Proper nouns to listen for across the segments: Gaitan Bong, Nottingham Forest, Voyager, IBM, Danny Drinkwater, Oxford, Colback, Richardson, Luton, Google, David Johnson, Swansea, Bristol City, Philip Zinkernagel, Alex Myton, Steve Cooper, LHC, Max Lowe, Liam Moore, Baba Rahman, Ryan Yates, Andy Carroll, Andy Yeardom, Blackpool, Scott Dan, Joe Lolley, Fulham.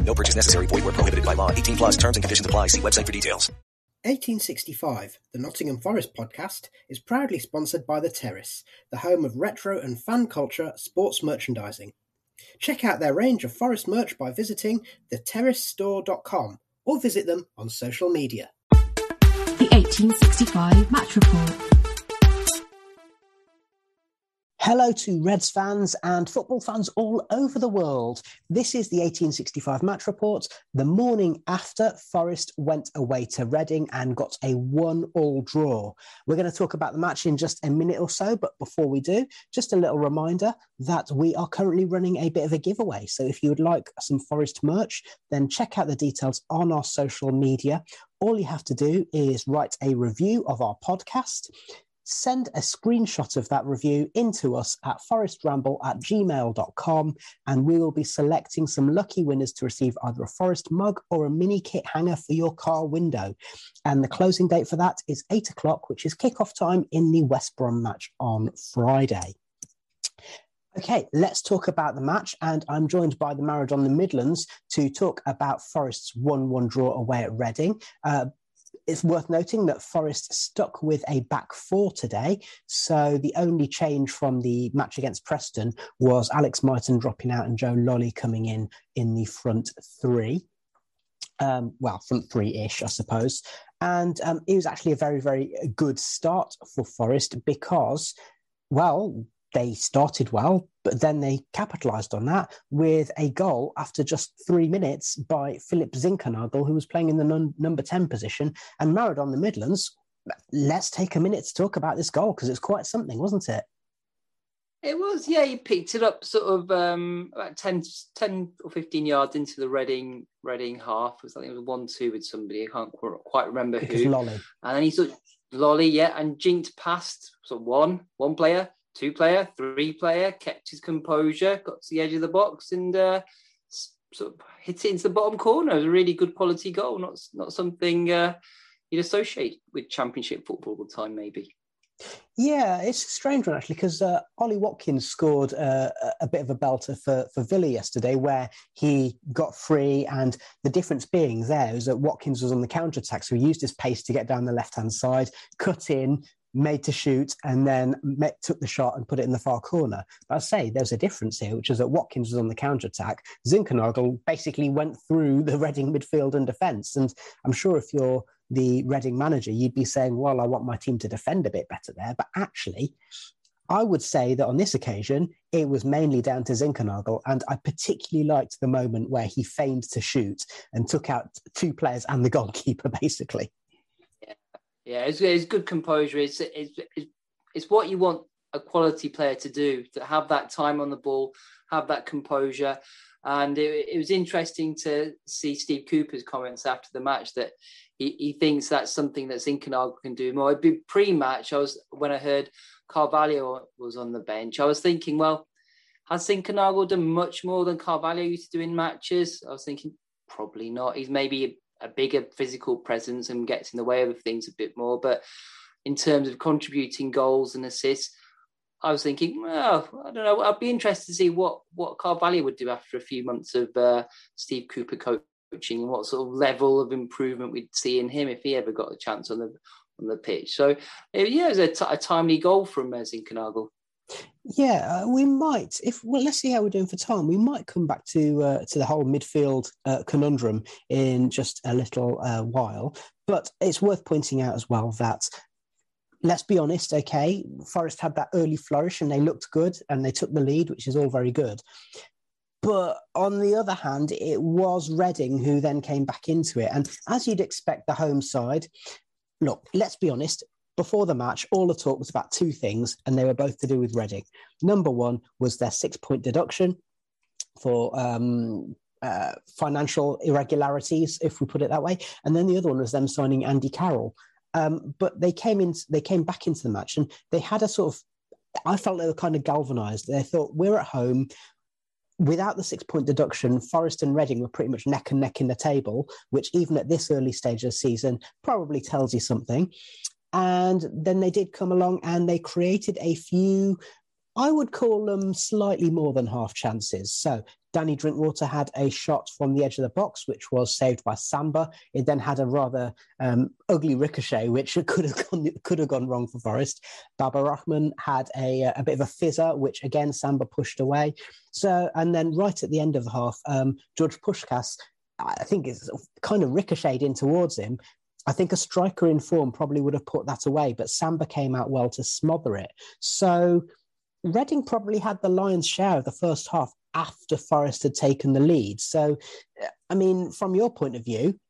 No purchase necessary. Void where prohibited by law. 18 plus terms and conditions apply. See website for details. 1865, the Nottingham Forest podcast, is proudly sponsored by The Terrace, the home of retro and fan culture sports merchandising. Check out their range of Forest merch by visiting theterracestore.com or visit them on social media. The 1865 Match Report. Hello to Reds fans and football fans all over the world. This is the 1865 Match Report, the morning after Forest went away to Reading and got a 1-1 draw. We're going to talk about the match in just a minute or so, but before we do, just a little reminder that we are currently running a bit of a giveaway. So if you would like some Forest merch, then check out the details on our social media. All you have to do is write a review of our podcast. Send a screenshot of that review into us at forestramble@gmail.com, and we will be selecting some lucky winners to receive either a Forest mug or a mini kit hanger for your car window. And the closing date for that is 8:00, which is kickoff time in the West Brom match on Friday. Okay, let's talk about the match, and I'm joined by the Married on the Midlands to talk about Forest's 1-1 draw away at Reading. It's worth noting that Forest stuck with a back four today, so the only change from the match against Preston was Alex Myton dropping out and Joe Lolley coming in the front three. Front three-ish, I suppose. And it was actually a very, very good start for Forest because, they started well, but then they capitalised on that with a goal after just 3 minutes by Philip Zinkernagel, who was playing in the number 10 position. And Married on the Midlands, let's take a minute to talk about this goal, because it's quite something, wasn't it? It was, yeah. He picked it up sort of about 10 or 15 yards into the Reading half. I think it was a 1-2 with somebody. I can't quite remember who. It was Lolley. And then he sort of, Lolley, yeah, and jinked past sort of one player, two-player, three-player, kept his composure, got to the edge of the box and sort of hit it into the bottom corner. It was a really good quality goal, not something you'd associate with Championship football all the time, maybe. Yeah, it's a strange one, actually, because Oli Watkins scored a bit of a belter for Villa yesterday, where he got free, and the difference being there is that Watkins was on the counter-attack, so he used his pace to get down the left-hand side, cut in, made to shoot, and then took the shot and put it in the far corner. But I say there's a difference here, which is that Watkins was on the counter-attack. Zinkernagel basically went through the Reading midfield and defence. And I'm sure if you're the Reading manager, you'd be saying, I want my team to defend a bit better there. But actually, I would say that on this occasion, it was mainly down to Zinkernagel. And I particularly liked the moment where he feigned to shoot and took out two players and the goalkeeper, basically. Yeah, it's good composure. It's what you want a quality player to do, to have that time on the ball, have that composure. And it was interesting to see Steve Cooper's comments after the match that he thinks that's something that Zinkernagel can do more. Pre-match, when I heard Carvalho was on the bench, I was thinking, has Zinkernagel done much more than Carvalho used to do in matches? I was thinking, probably not. He's maybe a bigger physical presence and gets in the way of things a bit more. But in terms of contributing goals and assists, I was thinking, well, I don't know. I'd be interested to see what Carvalho would do after a few months of Steve Cooper coaching, and what sort of level of improvement we'd see in him if he ever got a chance on the pitch. So, yeah, it was a timely goal from Zinkernagel. Yeah, we might. Let's see how we're doing for time. We might come back to the whole midfield conundrum in just a little while. But it's worth pointing out as well that, let's be honest, okay, Forest had that early flourish and they looked good and they took the lead, which is all very good. But on the other hand, it was Reading who then came back into it. And as you'd expect, the home side, look, let's be honest, before the match, all the talk was about two things, and they were both to do with Reading. Number one was their 6-point deduction for financial irregularities, if we put it that way. And then the other one was them signing Andy Carroll. But they came back into the match, and they had a sort of, I felt they were kind of galvanised. They thought, we're at home. Without the 6-point deduction, Forest and Reading were pretty much neck and neck in the table, which even at this early stage of the season probably tells you something. And then they did come along and they created a few, I would call them slightly more than half chances. So Danny Drinkwater had a shot from the edge of the box, which was saved by Samba. It then had a rather ugly ricochet, which could have gone wrong for Forest. Baba Rahman had a bit of a fizzer, which again Samba pushed away. So, and then right at the end of the half, George Pușcaș, I think, is kind of ricocheted in towards him. I think a striker in form probably would have put that away, but Samba came out well to smother it. So Reading probably had the lion's share of the first half after Forest had taken the lead. So, I mean, from your point of view,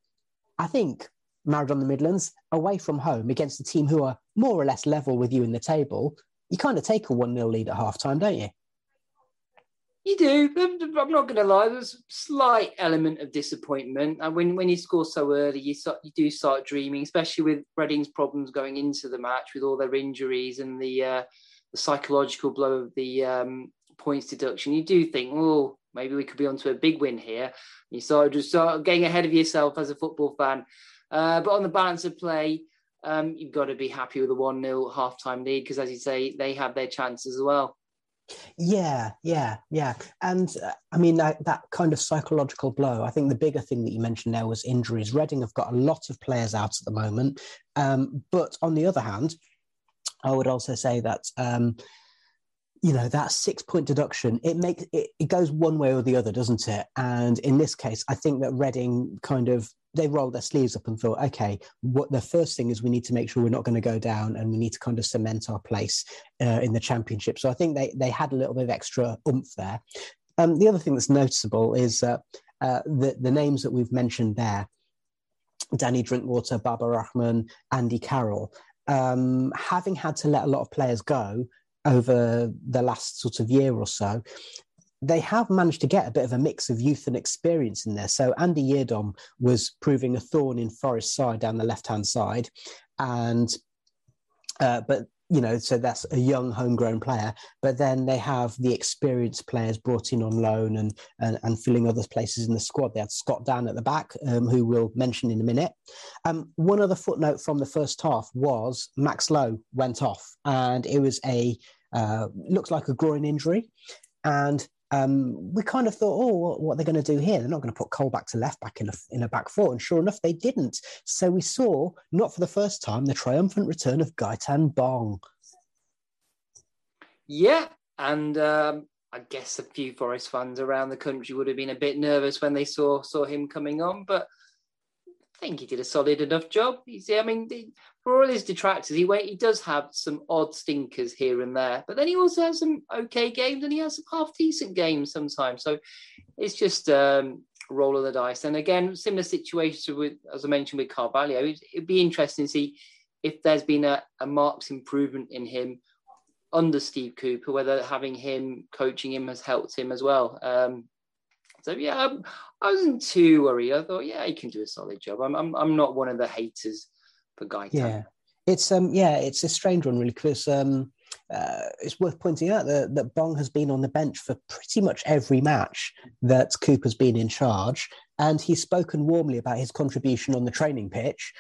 I think married on the Midlands, away from home against a team who are more or less level with you in the table, you kind of take a 1-0 lead at half-time, don't you? You do. I'm not going to lie, there's a slight element of disappointment. And when you score so early, you do start dreaming, especially with Reading's problems going into the match with all their injuries and the psychological blow of the points deduction. You do think, oh, maybe we could be onto a big win here. You start getting ahead of yourself as a football fan. But on the balance of play, you've got to be happy with a 1-0 half-time lead because, as you say, they have their chances as well. Yeah. And I mean, that kind of psychological blow, I think the bigger thing that you mentioned there was injuries. Reading have got a lot of players out at the moment. But on the other hand, I would also say that, that 6-point deduction, it goes one way or the other, doesn't it? And in this case, I think that Reading kind of, they rolled their sleeves up and thought, okay, what the first thing is, we need to make sure we're not going to go down, and we need to kind of cement our place in the Championship. So I think they had a little bit of extra oomph there. The other thing that's noticeable is the names that we've mentioned there, Danny Drinkwater, Baba Rahman, Andy Carroll, having had to let a lot of players go over the last sort of year or so, they have managed to get a bit of a mix of youth and experience in there. So Andy Yeardom was proving a thorn in Forest's side down the left-hand side. So that's a young homegrown player. But then they have the experienced players brought in on loan and filling other places in the squad. They had Scott Dan at the back, who we'll mention in a minute. One other footnote from the first half was Max Lowe went off, and it was looks like a groin injury. And we kind of thought, what are they going to do here? They're not going to put Colback to left back in a back four. And sure enough, they didn't. So we saw, not for the first time, the triumphant return of Gaitan Bong. Yeah, and I guess a few Forest fans around the country would have been a bit nervous when they saw him coming on, but I think he did a solid enough job. For all his detractors, he does have some odd stinkers here and there, but then he also has some okay games and he has some half-decent games sometimes. So it's just a roll of the dice. And again, similar situation, as I mentioned, with Carvalho. It'd be interesting to see if there's been a marked improvement in him under Steve Cooper, whether having him, coaching him, has helped him as well. I wasn't too worried. I thought, he can do a solid job. I'm not one of the haters for Gaitan. Yeah, it's a strange one really, because it's worth pointing out that Bong has been on the bench for pretty much every match that Cooper's been in charge, and he's spoken warmly about his contribution on the training pitch.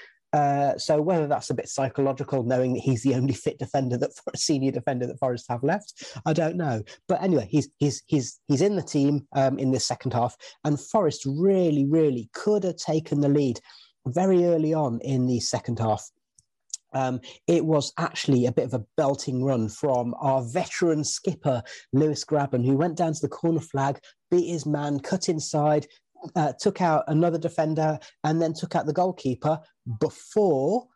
So whether that's a bit psychological, knowing that he's the only fit defender that senior defender that Forest have left, I don't know. But anyway, he's in the team in this second half, and Forest really could have taken the lead very early on in the second half. It was actually a bit of a belting run from our veteran skipper Lewis Grabban, who went down to the corner flag, beat his man, cut inside. Took out another defender and then took out the goalkeeper before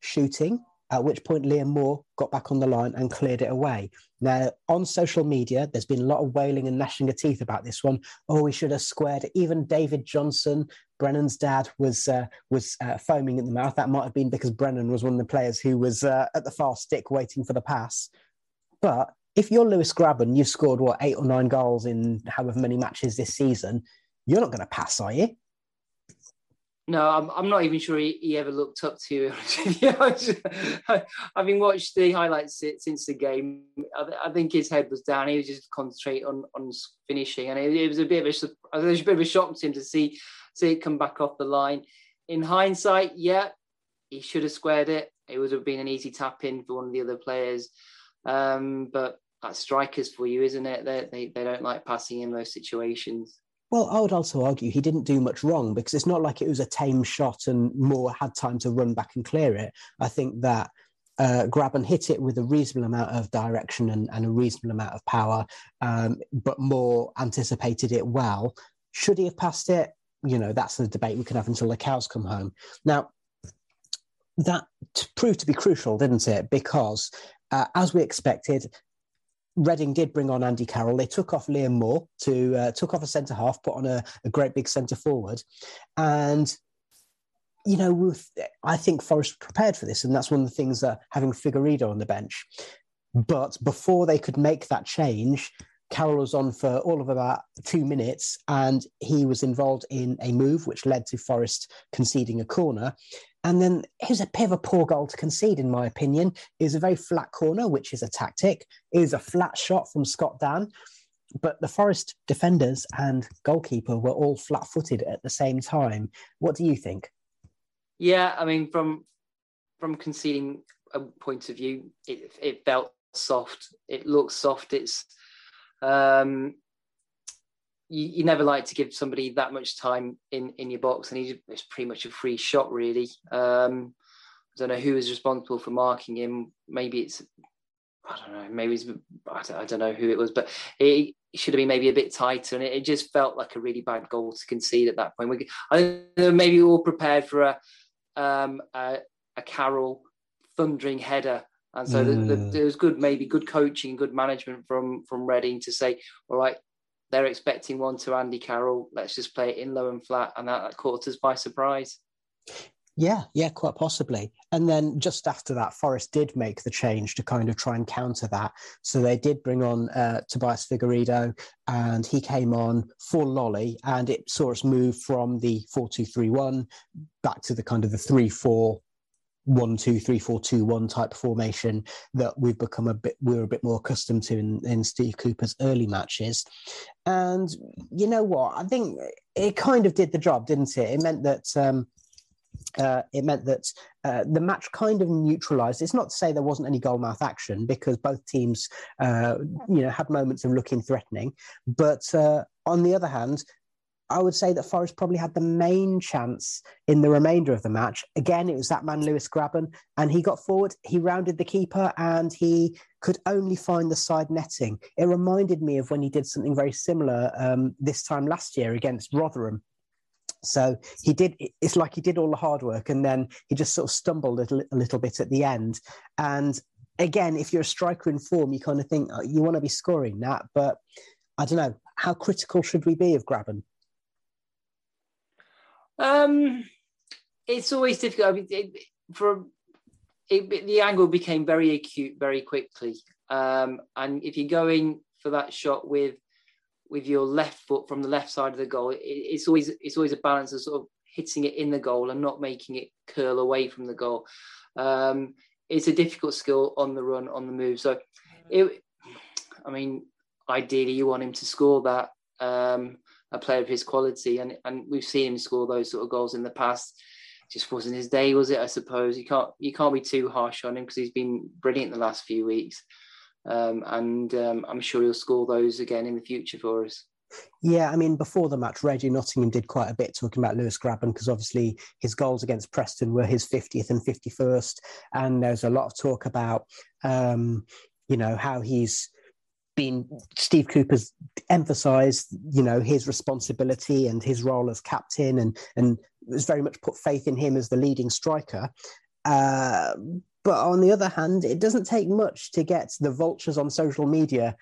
shooting, at which point Liam Moore got back on the line and cleared it away. Now, on social media, there's been a lot of wailing and gnashing of teeth about this one. Oh, we should have squared it. Even David Johnson, Brennan's dad, was foaming at the mouth. That might have been because Brennan was one of the players who was at the far stick waiting for the pass. But if you're Lewis Grabban, you've scored, 8 or 9 goals in however many matches this season. You're not going to pass, are you? No, I'm not even sure he ever looked up to you. Having watched the highlights since the game, I think his head was down. He was just concentrating on finishing, and it was a bit of a shock to him to see it come back off the line. In hindsight, yeah, he should have squared it. It would have been an easy tap in for one of the other players, but that's strikers for you, isn't it? They don't like passing in those situations. Well, I would also argue he didn't do much wrong, because it's not like it was a tame shot and Moore had time to run back and clear it. I think that Grabban hit it with a reasonable amount of direction and a reasonable amount of power, but Moore anticipated it well. Should he have passed it? That's the debate we can have until the cows come home. Now, that proved to be crucial, didn't it? Because as we expected, Reading did bring on Andy Carroll. They took off Liam Moore, took off a centre-half, put on a great big centre-forward. And, I think Forest prepared for this, and that's one of the things that having Figueiredo on the bench. But before they could make that change, Carroll was on for all of about 2 minutes, and he was involved in a move which led to Forest conceding a corner. And then it was a bit of a poor goal to concede, in my opinion. It was a very flat corner, which is a tactic. It was a flat shot from Scott Dan. But the Forest defenders and goalkeeper were all flat-footed at the same time. What do you think? Yeah, I mean, from conceding a point of view, it felt soft. It looked soft. It's you never like to give somebody that much time in your box, and it's pretty much a free shot, really. I don't know who was responsible for marking him. I don't know who it was, but it should have been maybe a bit tighter, and it just felt like a really bad goal to concede at that point. I think maybe we were all prepared for a Carroll thundering header. And so there was good coaching, good management from Reading to say, all right, they're expecting one to Andy Carroll. Let's just play it in low and flat. And that caught us by surprise. Yeah, quite possibly. And then just after that, Forest did make the change to kind of try and counter that. So they did bring on Tobias Figueiredo, and he came on for Lolley, and it saw us move from the 4-2-3-1 back to the kind of the 3-4. 1-2-3-4-2-1 type formation that we've become we're a bit more accustomed to in Steve Cooper's early matches. And you know what? I think it kind of did the job, didn't it? It meant that the match kind of neutralised. It's not to say there wasn't any goal-mouth action, because both teams, had moments of looking threatening. But on the other hand, I would say that Forest probably had the main chance in the remainder of the match. Again, it was that man, Lewis Grabban, and he got forward, he rounded the keeper, and he could only find the side netting. It reminded me of when he did something very similar this time last year against Rotherham. So it's like he did all the hard work, and then he just sort of stumbled a little bit at the end. And again, if you're a striker in form, you kind of think you want to be scoring that, but I don't know, how critical should we be of Grabban? It's always difficult. I mean, the angle became very acute very quickly. And if you're going for that shot with your left foot from the left side of the goal, it's always a balance of sort of hitting it in the goal and not making it curl away from the goal. It's a difficult skill on the run, on the move. So, ideally, you want him to score that. a player of his quality, and we've seen him score those sort of goals in the past. Just wasn't his day, was it? I suppose you can't be too harsh on him because he's been brilliant the last few weeks, and I'm sure he'll score those again in the future for us. Yeah, I mean, before the match, Radio Nottingham did quite a bit talking about Lewis Grabban because obviously his goals against Preston were his 50th and 51st, and there's a lot of talk about how he's been. Steve Cooper's emphasised, his responsibility and his role as captain, and was very much put faith in him as the leading striker. But on the other hand, it doesn't take much to get the vultures on social media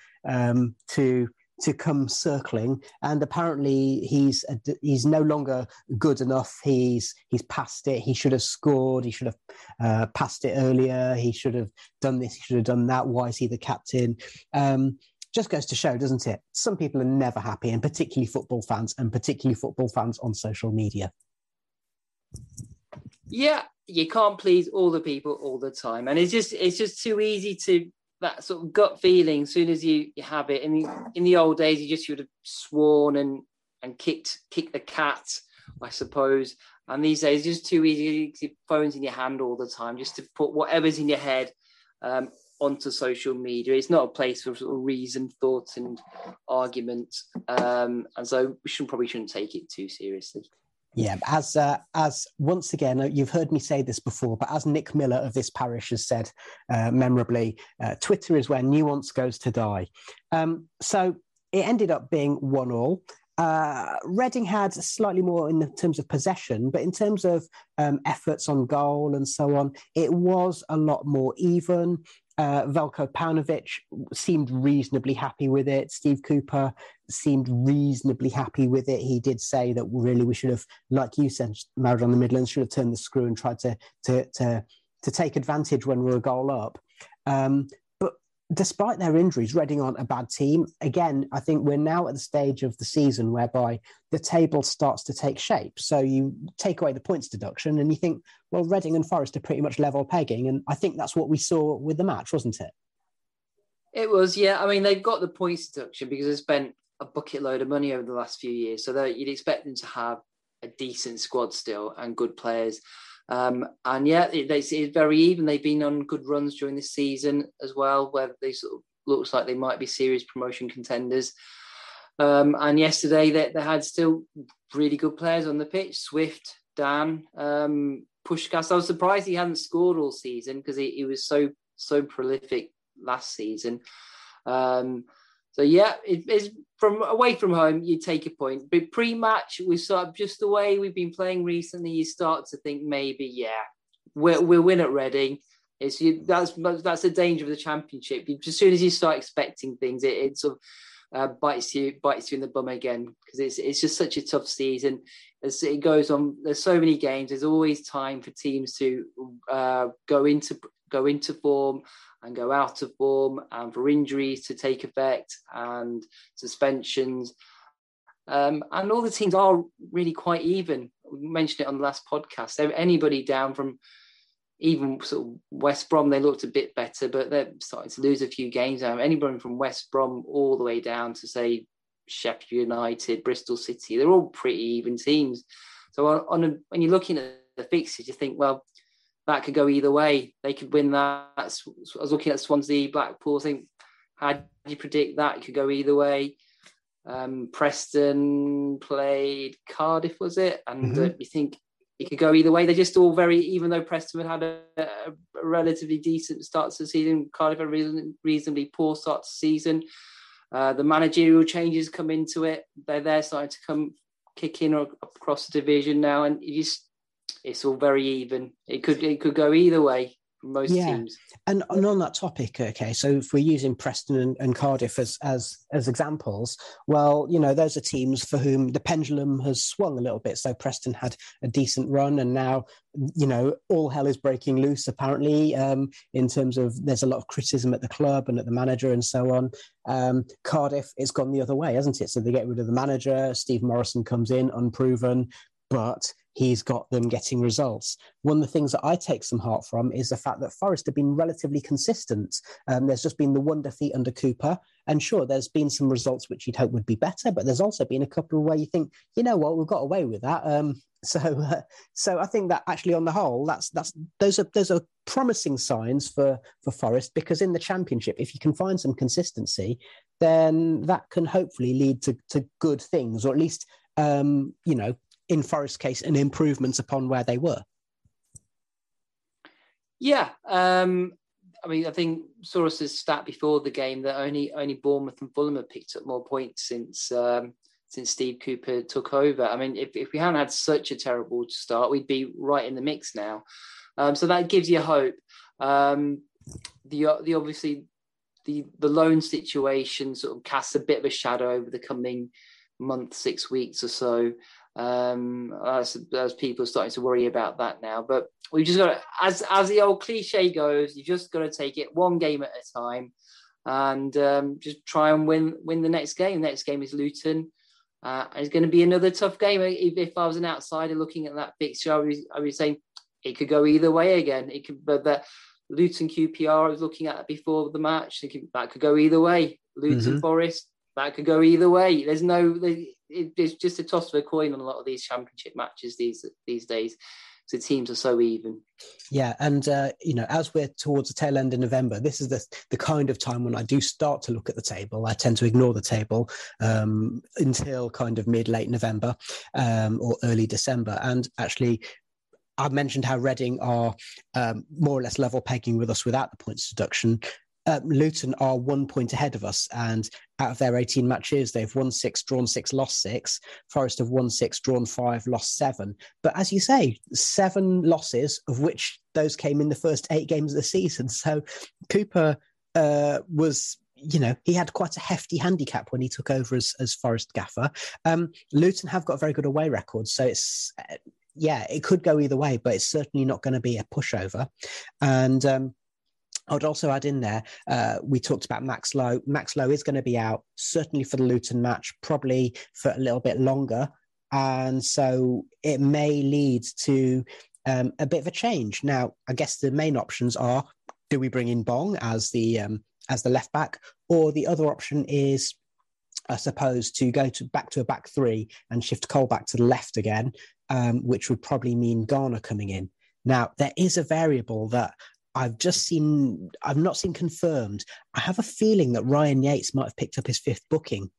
to come circling, and apparently he's no longer good enough. He's past it. He should have scored. He should have passed it earlier. He should have done this. He should have done that. Why is he the captain? Just goes to show, doesn't it? Some people are never happy, and particularly football fans on social media. Yeah, you can't please all the people all the time, and it's just too easy to. That sort of gut feeling, as soon as you have it. In the old days, you would have sworn and kicked the cat, I suppose. And these days, it's just too easy. Your phone's in your hand all the time, just to put whatever's in your head onto social media. It's not a place for sort of reason, thought, and argument. And so we probably shouldn't take it too seriously. Yeah, as once again, you've heard me say this before, but as Nick Miller of this parish has said memorably, Twitter is where nuance goes to die. So it ended up being 1-1. Reading had slightly more in terms of possession, but in terms of efforts on goal and so on, it was a lot more even. Velko Paunovic seemed reasonably happy with it. Steve Cooper seemed reasonably happy with it. He did say that really we should have, like you said, Married on the Midlands, should have turned the screw and tried to take advantage when we were a goal up. But despite their injuries, Reading aren't a bad team. Again, I think we're now at the stage of the season whereby the table starts to take shape. So you take away the points deduction and you think, well, Reading and Forest are pretty much level pegging. And I think that's what we saw with the match, wasn't it? It was, yeah. I mean, they've got the points deduction because they spent a bucket load of money over the last few years. So you'd expect them to have a decent squad still and good players. It's very even. They've been on good runs during this season as well, where they sort of looks like they might be serious promotion contenders. And yesterday they had still really good players on the pitch. Swift, Dan, Pușcaș. I was surprised he hadn't scored all season because he was so prolific last season. So yeah, it's from away from home, you take a point. But pre-match, we sort of just the way we've been playing recently. You start to think maybe, yeah, we'll win at Reading. That's the danger of the Championship. As soon as you start expecting things, it sort of bites you in the bum again because it's just such a tough season. As it goes on, there's so many games. There's always time for teams to go into form and go out of form, and for injuries to take effect and suspensions. And all the teams are really quite even. We mentioned it on the last podcast. Anybody down from even sort of West Brom, they looked a bit better, but they're starting to lose a few games now. Anybody from West Brom all the way down to, say, Sheffield United, Bristol City, they're all pretty even teams. So when you're looking at the fixtures, you think, well, that could go either way. They could win that. I was looking at Swansea, Blackpool. I think, how do you predict that? It could go either way. Preston played Cardiff, was it? And you think it could go either way. They're just all very, even though Preston had a relatively decent start to the season, Cardiff a reasonably poor start to the season. The managerial changes come into it. They're starting to kick in across the division now. And you just, it's all very even. It could go either way for most teams. And on that topic, okay, so if we're using Preston and Cardiff as examples, well, those are teams for whom the pendulum has swung a little bit. So Preston had a decent run and now, all hell is breaking loose, apparently, in terms of there's a lot of criticism at the club and at the manager and so on. Cardiff, it's gone the other way, hasn't it? So they get rid of the manager. Steve Morrison comes in, unproven, but he's got them getting results. One of the things that I take some heart from is the fact that Forest have been relatively consistent. There's just been the one defeat under Cooper. And sure, there's been some results which you'd hope would be better, but there's also been a couple where you think, you know what, we've got away with that. So I think that actually on the whole, those are promising signs for Forest, because in the Championship, if you can find some consistency, then that can hopefully lead to good things, or at least, in Forest's case, an improvement upon where they were. Yeah. I think Soros's stat before the game that only Bournemouth and Fulham have picked up more points since Steve Cooper took over. I mean, if we hadn't had such a terrible start, we'd be right in the mix now. So that gives you hope. The obviously the loan situation sort of casts a bit of a shadow over the coming month, 6 weeks or so. As people are starting to worry about that now, but we've just got to, as the old cliche goes, you've just got to take it one game at a time, and just try and win the next game. The next game is Luton. It's going to be another tough game. If I was an outsider looking at that fixture, I would say it could go either way again. It could, but the Luton QPR I was looking at before the match, thinking that could go either way. Luton Forest, that could go either way. It's just a toss of a coin on a lot of these Championship matches these days. So teams are so even. Yeah, and as we're towards the tail end of November, this is the kind of time when I do start to look at the table. I tend to ignore the table until kind of mid-late November or early December. And actually, I've mentioned how Reading are more or less level pegging with us without the points deduction. Luton are 1 point ahead of us, and out of their 18 matches, they've won 6, drawn 6, lost 6. Forest have won 6, drawn 5, lost 7. But as you say, 7 losses, of which those came in the first 8 games of the season. So Cooper was... he had quite a hefty handicap when he took over as Forest gaffer. Luton have got a very good away record, so it's it could go either way, but it's certainly not going to be a pushover. And I would also add in there, we talked about Max Lowe. Max Lowe is going to be out, certainly for the Luton match, probably for a little bit longer. And so it may lead to a bit of a change. Now, I guess the main options are, do we bring in Bong as the left back? Or the other option is, I suppose, to go back to a back three and shift Colback to the left again, which would probably mean Garner coming in. Now, there is a variable that... I've not seen confirmed. I have a feeling that Ryan Yates might have picked up his 5th booking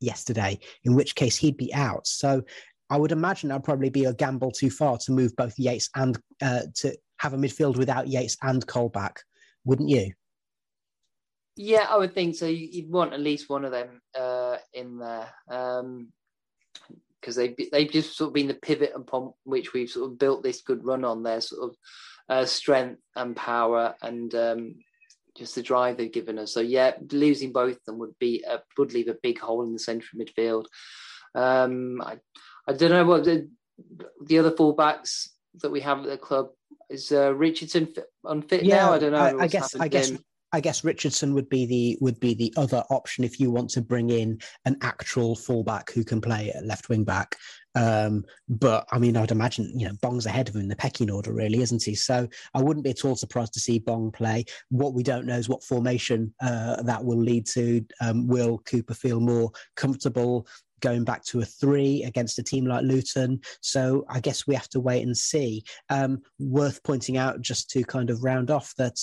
yesterday, in which case he'd be out. So I would imagine that'd probably be a gamble too far to move both Yates and to have a midfield without Yates and Colback, wouldn't you? Yeah, I would think so. You'd want at least one of them in there. Because they've just sort of been the pivot upon which we've sort of built this good run on, their sort of strength and power and just the drive they've given us. So yeah, losing both of them would leave a big hole in the centre of midfield. I don't know what the other fullbacks that we have at the club is. Richardson unfit now. I don't know. I guess Richardson would be the other option if you want to bring in an actual fullback who can play at left wing back. But I mean, I'd imagine Bong's ahead of him in the pecking order, really, isn't he? So I wouldn't be at all surprised to see Bong play. What we don't know is what formation that will lead to. Will Cooper feel more comfortable going back to a 3 against a team like Luton? So I guess we have to wait and see. Worth pointing out, just to kind of round off, that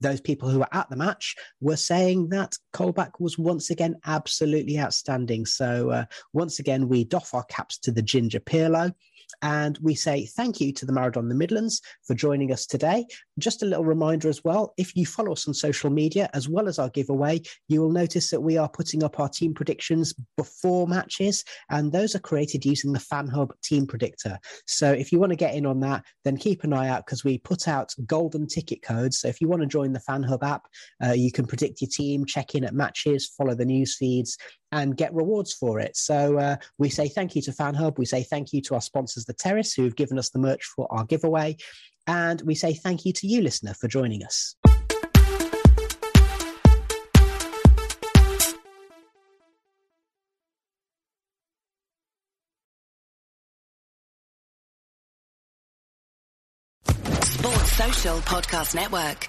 those people who were at the match were saying that Colback was once again absolutely outstanding. So once again, we doff our caps to the Ginger Pirlo. And we say thank you to the Marathon the Midlands for joining us today. Just a little reminder as well, if you follow us on social media, as well as our giveaway, you will notice that we are putting up our team predictions before matches, and those are created using the FanHub team predictor. So if you want to get in on that, then keep an eye out, because we put out golden ticket codes. So if you want to join the FanHub app, you can predict your team, check in at matches, follow the news feeds, and get rewards for it. So we say thank you to FanHub. We say thank you to our sponsors, The Terrace, who have given us the merch for our giveaway. And we say thank you to you, listener, for joining us. Social Podcast Network.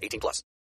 18+.